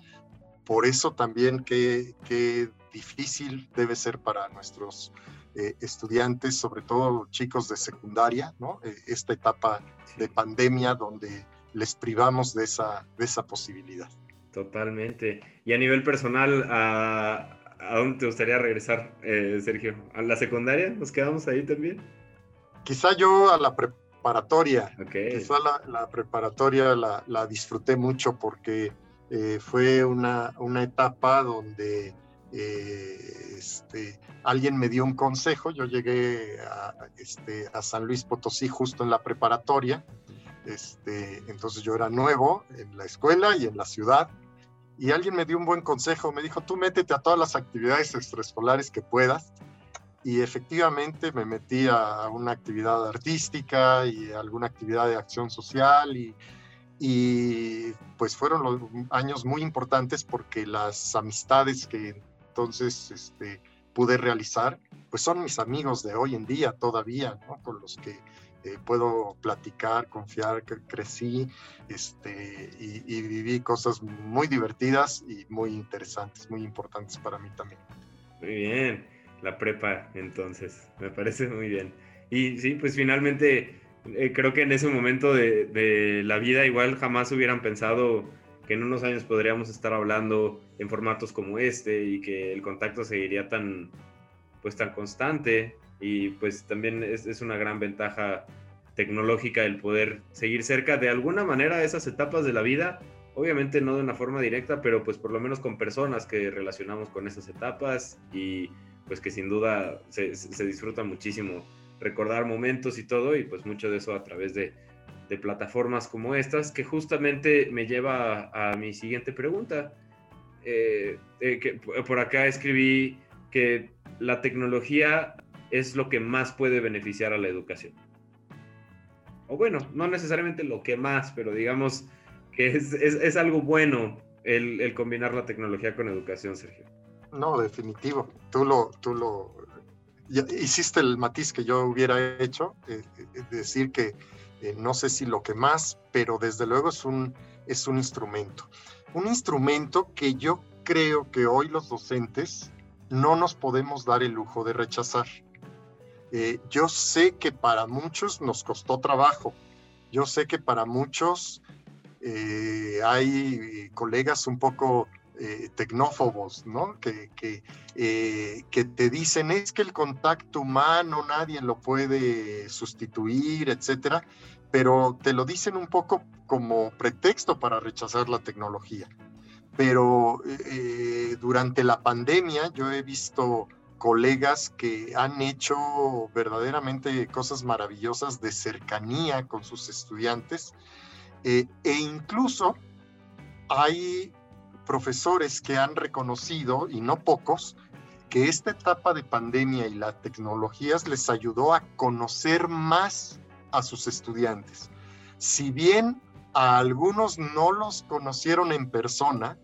Por eso también qué, qué difícil debe ser para nuestros eh, estudiantes, sobre todo chicos de secundaria, ¿no? Eh, esta etapa de pandemia donde les privamos de esa, de esa posibilidad. Totalmente. Y a nivel personal, ¿a, a dónde te gustaría regresar, eh, Sergio? ¿A la secundaria? ¿Nos quedamos ahí también? Quizá yo a la preparatoria, okay. Quizá la, la preparatoria la, la disfruté mucho porque eh, fue una, una etapa donde eh, este, alguien me dio un consejo. Yo llegué a, este, a San Luis Potosí justo en la preparatoria, este, entonces yo era nuevo en la escuela y en la ciudad, y alguien me dio un buen consejo, me dijo: tú métete a todas las actividades extraescolares que puedas. Y efectivamente me metí a una actividad artística y a alguna actividad de acción social y, y pues fueron los años muy importantes porque las amistades que entonces este, pude realizar, pues son mis amigos de hoy en día todavía, ¿no? Con los que eh, puedo platicar, confiar, que crecí este, y, y viví cosas muy divertidas y muy interesantes, muy importantes para mí también. Muy bien. La prepa, entonces, me parece muy bien. Y sí, pues finalmente, eh, creo que en ese momento de, de la vida igual jamás hubieran pensado que en unos años podríamos estar hablando en formatos como este y que el contacto seguiría tan, pues, tan constante. Y pues también es, es una gran ventaja tecnológica, el poder seguir cerca de alguna manera esas etapas de la vida, obviamente no de una forma directa, pero pues por lo menos con personas que relacionamos con esas etapas y pues que sin duda se, se disfruta muchísimo recordar momentos y todo, y pues mucho de eso a través de, de plataformas como estas, que justamente me lleva a, a mi siguiente pregunta. Eh, eh, que por acá escribí que la tecnología es lo que más puede beneficiar a la educación. O bueno, no necesariamente lo que más, pero digamos que es, es, es algo bueno el, el combinar la tecnología con educación, Sergio. No, definitivo. Tú lo... Tú lo... hiciste el matiz que yo hubiera hecho, eh, decir que eh, no sé si lo que más, pero desde luego es un, es un instrumento. Un instrumento que yo creo que hoy los docentes no nos podemos dar el lujo de rechazar. Eh, yo sé que para muchos nos costó trabajo. Yo sé que para muchos eh, hay colegas un poco... Eh, tecnófobos, ¿no? Que, que, eh, que te dicen es que el contacto humano nadie lo puede sustituir, etcétera, pero te lo dicen un poco como pretexto para rechazar la tecnología. Pero eh, durante la pandemia yo he visto colegas que han hecho verdaderamente cosas maravillosas de cercanía con sus estudiantes, eh, e incluso hay profesores que han reconocido, y no pocos, que esta etapa de pandemia y las tecnologías les ayudó a conocer más a sus estudiantes. Si bien a algunos no los conocieron en persona,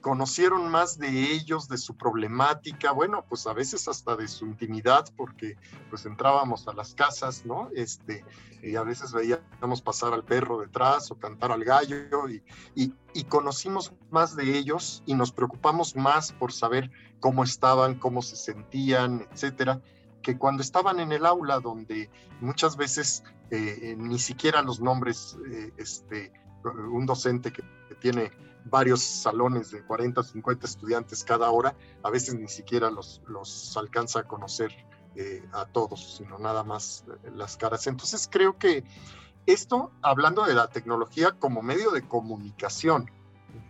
conocieron más de ellos, de su problemática, bueno, pues a veces hasta de su intimidad, porque pues entrábamos a las casas, ¿no? Este, y a veces veíamos pasar al perro detrás o cantar al gallo y, y, y conocimos más de ellos y nos preocupamos más por saber cómo estaban, cómo se sentían, etcétera, que cuando estaban en el aula donde muchas veces eh, ni siquiera los nombres, eh, este, un docente que tiene varios salones de cuarenta, cincuenta estudiantes cada hora, a veces ni siquiera los, los alcanza a conocer eh, a todos, sino nada más las caras. Entonces creo que esto, hablando de la tecnología como medio de comunicación,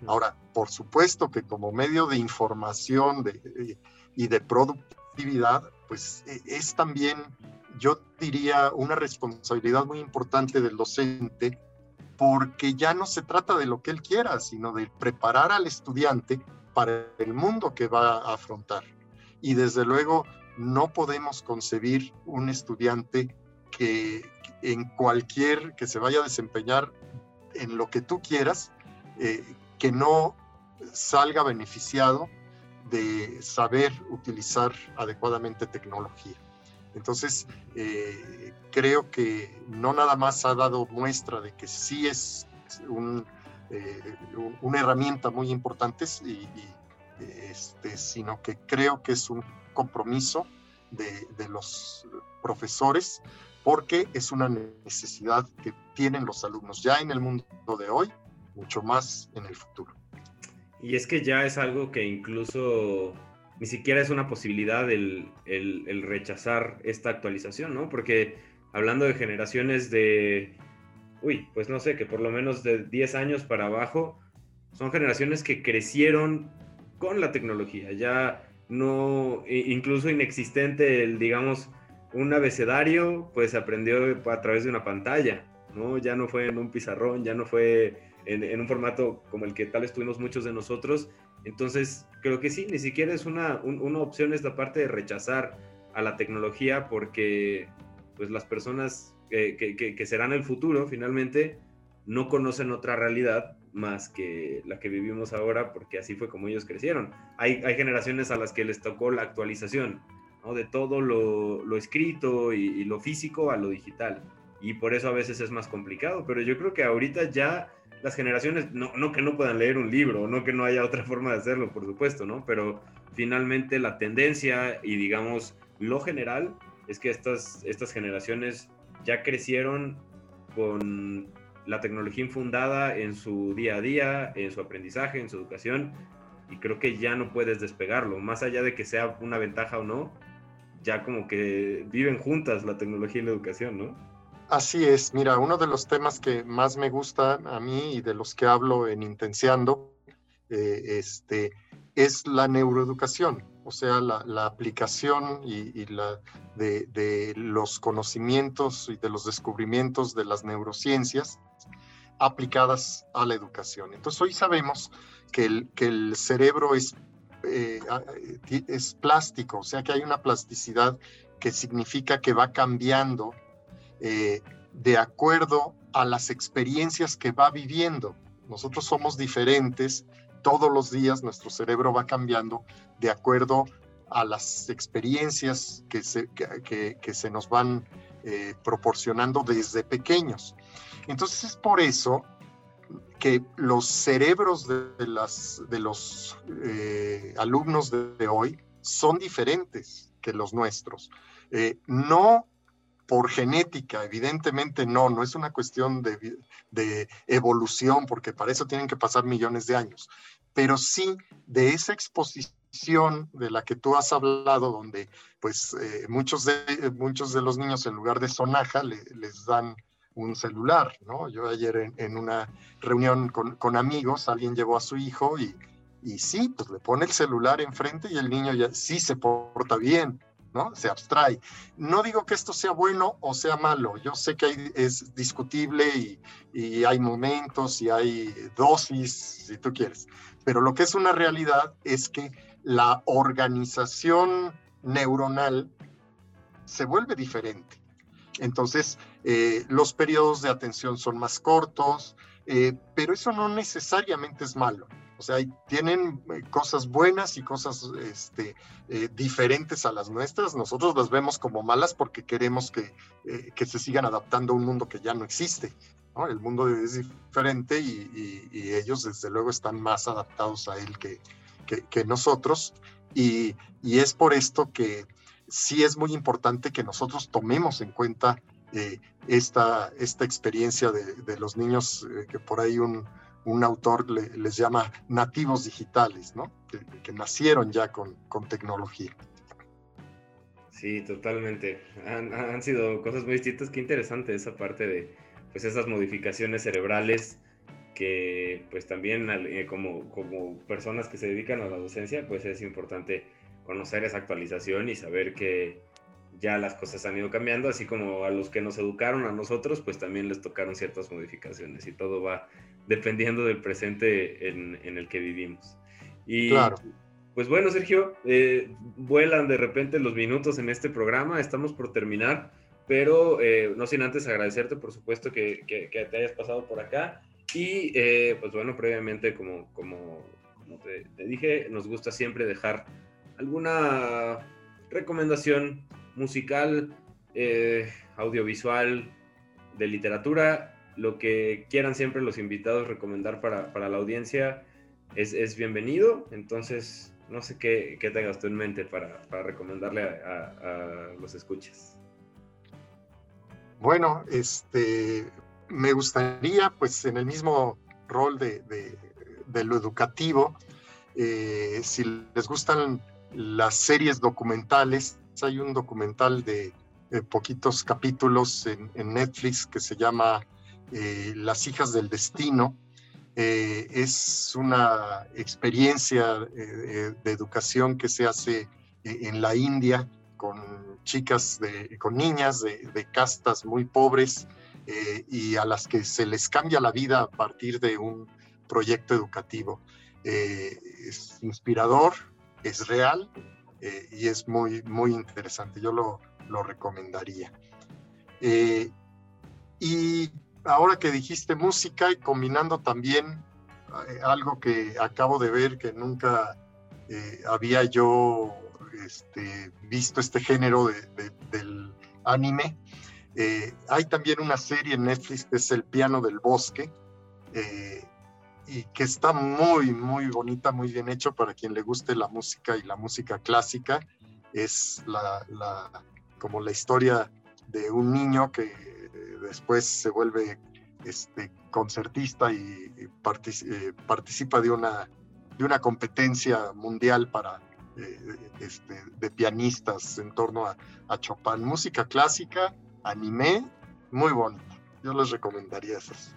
uh-huh. Ahora, por supuesto que como medio de información de, eh, y de productividad, pues eh, es también, yo diría, una responsabilidad muy importante del docente, porque ya no se trata de lo que él quiera, sino de preparar al estudiante para el mundo que va a afrontar. Y desde luego no podemos concebir un estudiante que en cualquier, que se vaya a desempeñar en lo que tú quieras, eh, que no salga beneficiado de saber utilizar adecuadamente tecnología. Entonces, eh, creo que no nada más ha dado muestra de que sí es un, eh, una herramienta muy importante, y, y, este, sino que creo que es un compromiso de, de los profesores, porque es una necesidad que tienen los alumnos ya en el mundo de hoy, mucho más en el futuro. Y es que ya es algo que incluso... ni siquiera es una posibilidad el, el, el rechazar esta actualización, ¿no? Porque hablando de generaciones de, uy, pues no sé, que por lo menos de diez años para abajo, son generaciones que crecieron con la tecnología, ya no, incluso inexistente el, digamos, un abecedario, pues aprendió a través de una pantalla, ¿no? Ya no fue en un pizarrón, ya no fue en, en un formato como el que tal vez tuvimos muchos de nosotros. Entonces, creo que sí, ni siquiera es una, un, una opción esta parte de rechazar a la tecnología, porque pues, las personas eh, que, que, que serán el futuro, finalmente, no conocen otra realidad más que la que vivimos ahora, porque así fue como ellos crecieron. Hay, hay generaciones a las que les tocó la actualización, ¿no? De todo lo, lo escrito y, y lo físico a lo digital, y por eso a veces es más complicado, pero yo creo que ahorita ya... las generaciones, no, no que no puedan leer un libro, no que no haya otra forma de hacerlo, por supuesto, ¿no? Pero finalmente la tendencia y, digamos, lo general es que estas, estas generaciones ya crecieron con la tecnología infundada en su día a día, en su aprendizaje, en su educación, y creo que ya no puedes despegarlo. Más allá de que sea una ventaja o no, ya como que viven juntas la tecnología y la educación, ¿no? Así es, mira, uno de los temas que más me gusta a mí y de los que hablo en INNtenseando eh, este, es la neuroeducación, o sea, la, la aplicación y, y la, de, de los conocimientos y de los descubrimientos de las neurociencias aplicadas a la educación. Entonces hoy sabemos que el, que el cerebro es, eh, es plástico, o sea que hay una plasticidad que significa que va cambiando Eh, de acuerdo a las experiencias que va viviendo. Nosotros somos diferentes, todos los días nuestro cerebro va cambiando de acuerdo a las experiencias que se, que, que, que se nos van eh, proporcionando desde pequeños. Entonces es por eso que los cerebros de, de, las, de los eh, alumnos de, de hoy son diferentes que los nuestros. Eh, no por genética, evidentemente no, no es una cuestión de, de evolución, porque para eso tienen que pasar millones de años, pero sí de esa exposición de la que tú has hablado, donde pues eh, muchos, de, muchos de los niños en lugar de sonaja le, les dan un celular, ¿no? Yo ayer en, en una reunión con, con amigos, alguien llevó a su hijo y, y sí, pues le pone el celular enfrente y el niño ya sí se porta bien, ¿no? Se abstrae. No digo que esto sea bueno o sea malo, yo sé que hay, es discutible y, y hay momentos y hay dosis, si tú quieres, pero lo que es una realidad es que la organización neuronal se vuelve diferente. Entonces, eh, los periodos de atención son más cortos, eh, pero eso no necesariamente es malo. O sea, tienen cosas buenas y cosas este, eh, diferentes a las nuestras. Nosotros las vemos como malas porque queremos que, eh, que se sigan adaptando a un mundo que ya no existe, ¿no? El mundo es diferente y, y, y ellos, desde luego, están más adaptados a él que, que, que nosotros. Y, y es por esto que sí es muy importante que nosotros tomemos en cuenta eh, esta, esta experiencia de, de los niños, eh, que por ahí un... un autor le, les llama nativos digitales, ¿no? Que, que nacieron ya con, con tecnología. Sí, totalmente. Han, han sido cosas muy distintas. Qué interesante esa parte de pues, esas modificaciones cerebrales que pues también eh, como, como personas que se dedican a la docencia, pues es importante conocer esa actualización y saber que ya las cosas han ido cambiando, así como a los que nos educaron a nosotros, pues también les tocaron ciertas modificaciones y todo va dependiendo del presente en, en el que vivimos. Y claro. Pues bueno, Sergio, eh, vuelan de repente los minutos en este programa, estamos por terminar, pero eh, no sin antes agradecerte, por supuesto, que, que, que te hayas pasado por acá. Y eh, pues bueno, previamente, como, como, como te, te dije, nos gusta siempre dejar alguna recomendación musical, eh, audiovisual, de literatura, lo que quieran siempre los invitados recomendar para, para la audiencia es, es bienvenido. Entonces, no sé qué, qué tengas tú en mente para, para recomendarle a, a, a los escuchas. Bueno, este, me gustaría, pues en el mismo rol de, de, de lo educativo, eh, si les gustan las series documentales, hay un documental de eh, poquitos capítulos en, en Netflix que se llama eh, Las Hijas del Destino. Eh, es una experiencia eh, de educación que se hace eh, en la India con chicas, de, con niñas de, de castas muy pobres eh, y a las que se les cambia la vida a partir de un proyecto educativo. Eh, es inspirador, es real. Eh, y es muy, muy interesante, yo lo, lo recomendaría. Eh, y ahora que dijiste música y combinando también eh, algo que acabo de ver que nunca eh, había yo este, visto este género de, de, del anime, eh, hay también una serie en Netflix que es El Piano del Bosque, eh, y que está muy, muy bonita, muy bien hecho para quien le guste la música y la música clásica. Es la, la, como la historia de un niño que después se vuelve este, concertista y, y partic- eh, participa de una, de una competencia mundial para, eh, este, de pianistas en torno a, a Chopin. Música clásica, anime muy bonito. Yo les recomendaría esas.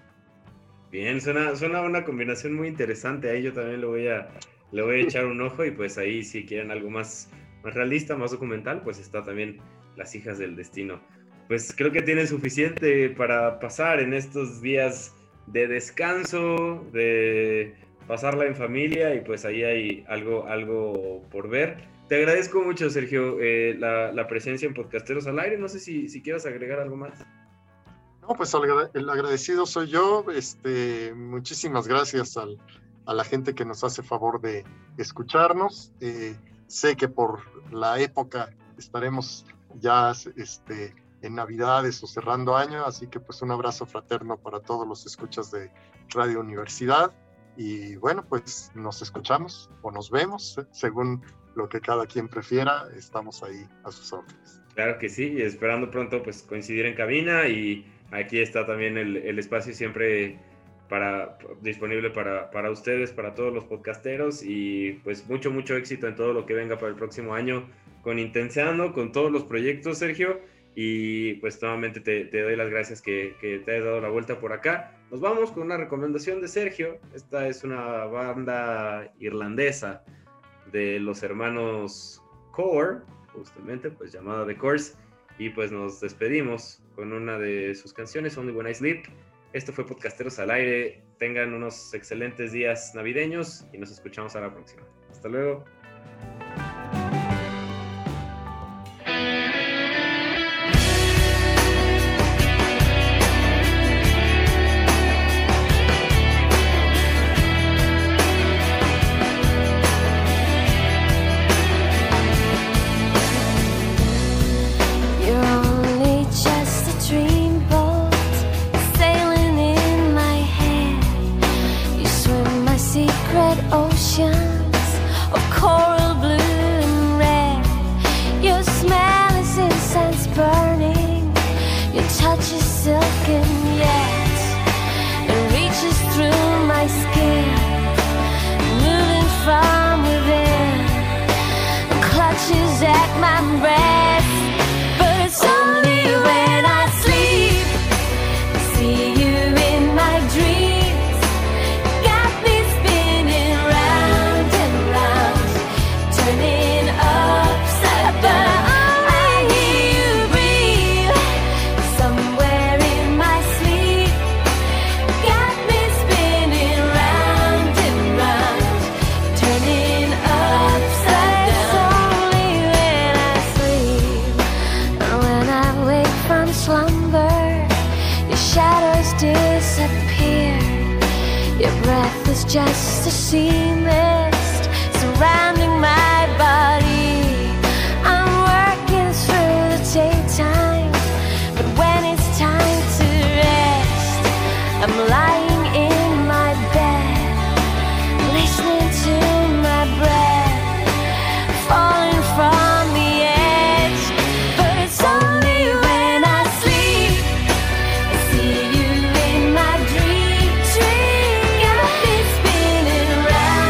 Bien, suena, suena una combinación muy interesante. Ahí yo también le voy a, le voy a echar un ojo, y pues ahí si quieren algo más, más realista, más documental, pues está también Las Hijas del Destino. Pues creo que tiene suficiente para pasar en estos días de descanso, de pasarla en familia, y pues ahí hay algo, algo por ver. Te agradezco mucho, Sergio, eh, la, la presencia en Podcasteros al Aire. No sé si, si quieras agregar algo más. No, pues el agradecido soy yo. Este, muchísimas gracias al, a la gente que nos hace favor de escucharnos. Eh, sé que por la época estaremos ya este, en Navidades o cerrando año, así que pues un abrazo fraterno para todos los escuchas de Radio Universidad. Y bueno, pues nos escuchamos o nos vemos, eh, según lo que cada quien prefiera. Estamos ahí a sus órdenes. Claro que sí, y esperando pronto pues coincidir en cabina, y aquí está también el, el espacio siempre para, disponible para, para ustedes, para todos los podcasteros, y pues mucho, mucho éxito en todo lo que venga para el próximo año con INNtenseando, con todos los proyectos, Sergio, y pues nuevamente te, te doy las gracias que, que te has dado la vuelta por acá. Nos vamos con una recomendación de Sergio. Esta es una banda irlandesa de los hermanos Corr, justamente, pues llamada The Corrs, y pues nos despedimos con una de sus canciones, Only When I Sleep. Esto fue Podcasteros al Aire. Tengan unos excelentes días navideños y nos escuchamos a la próxima. Hasta luego. Just a sea mist surrounding my body. I'm working through the daytime, but when it's time to rest, I'm lying in my bed, listening to my breath, falling from the edge. But it's only when I sleep, I see you in my dreams. Dream got me spinning round.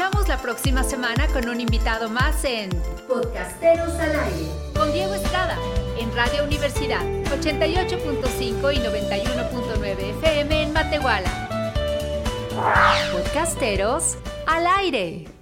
escuchamos la próxima semana con un invitado más en Podcasteros al Aire con Diego Estrada en Radio Universidad ochenta y ocho punto cinco y noventa y uno punto nueve F M en Matehuala. Podcasteros al Aire.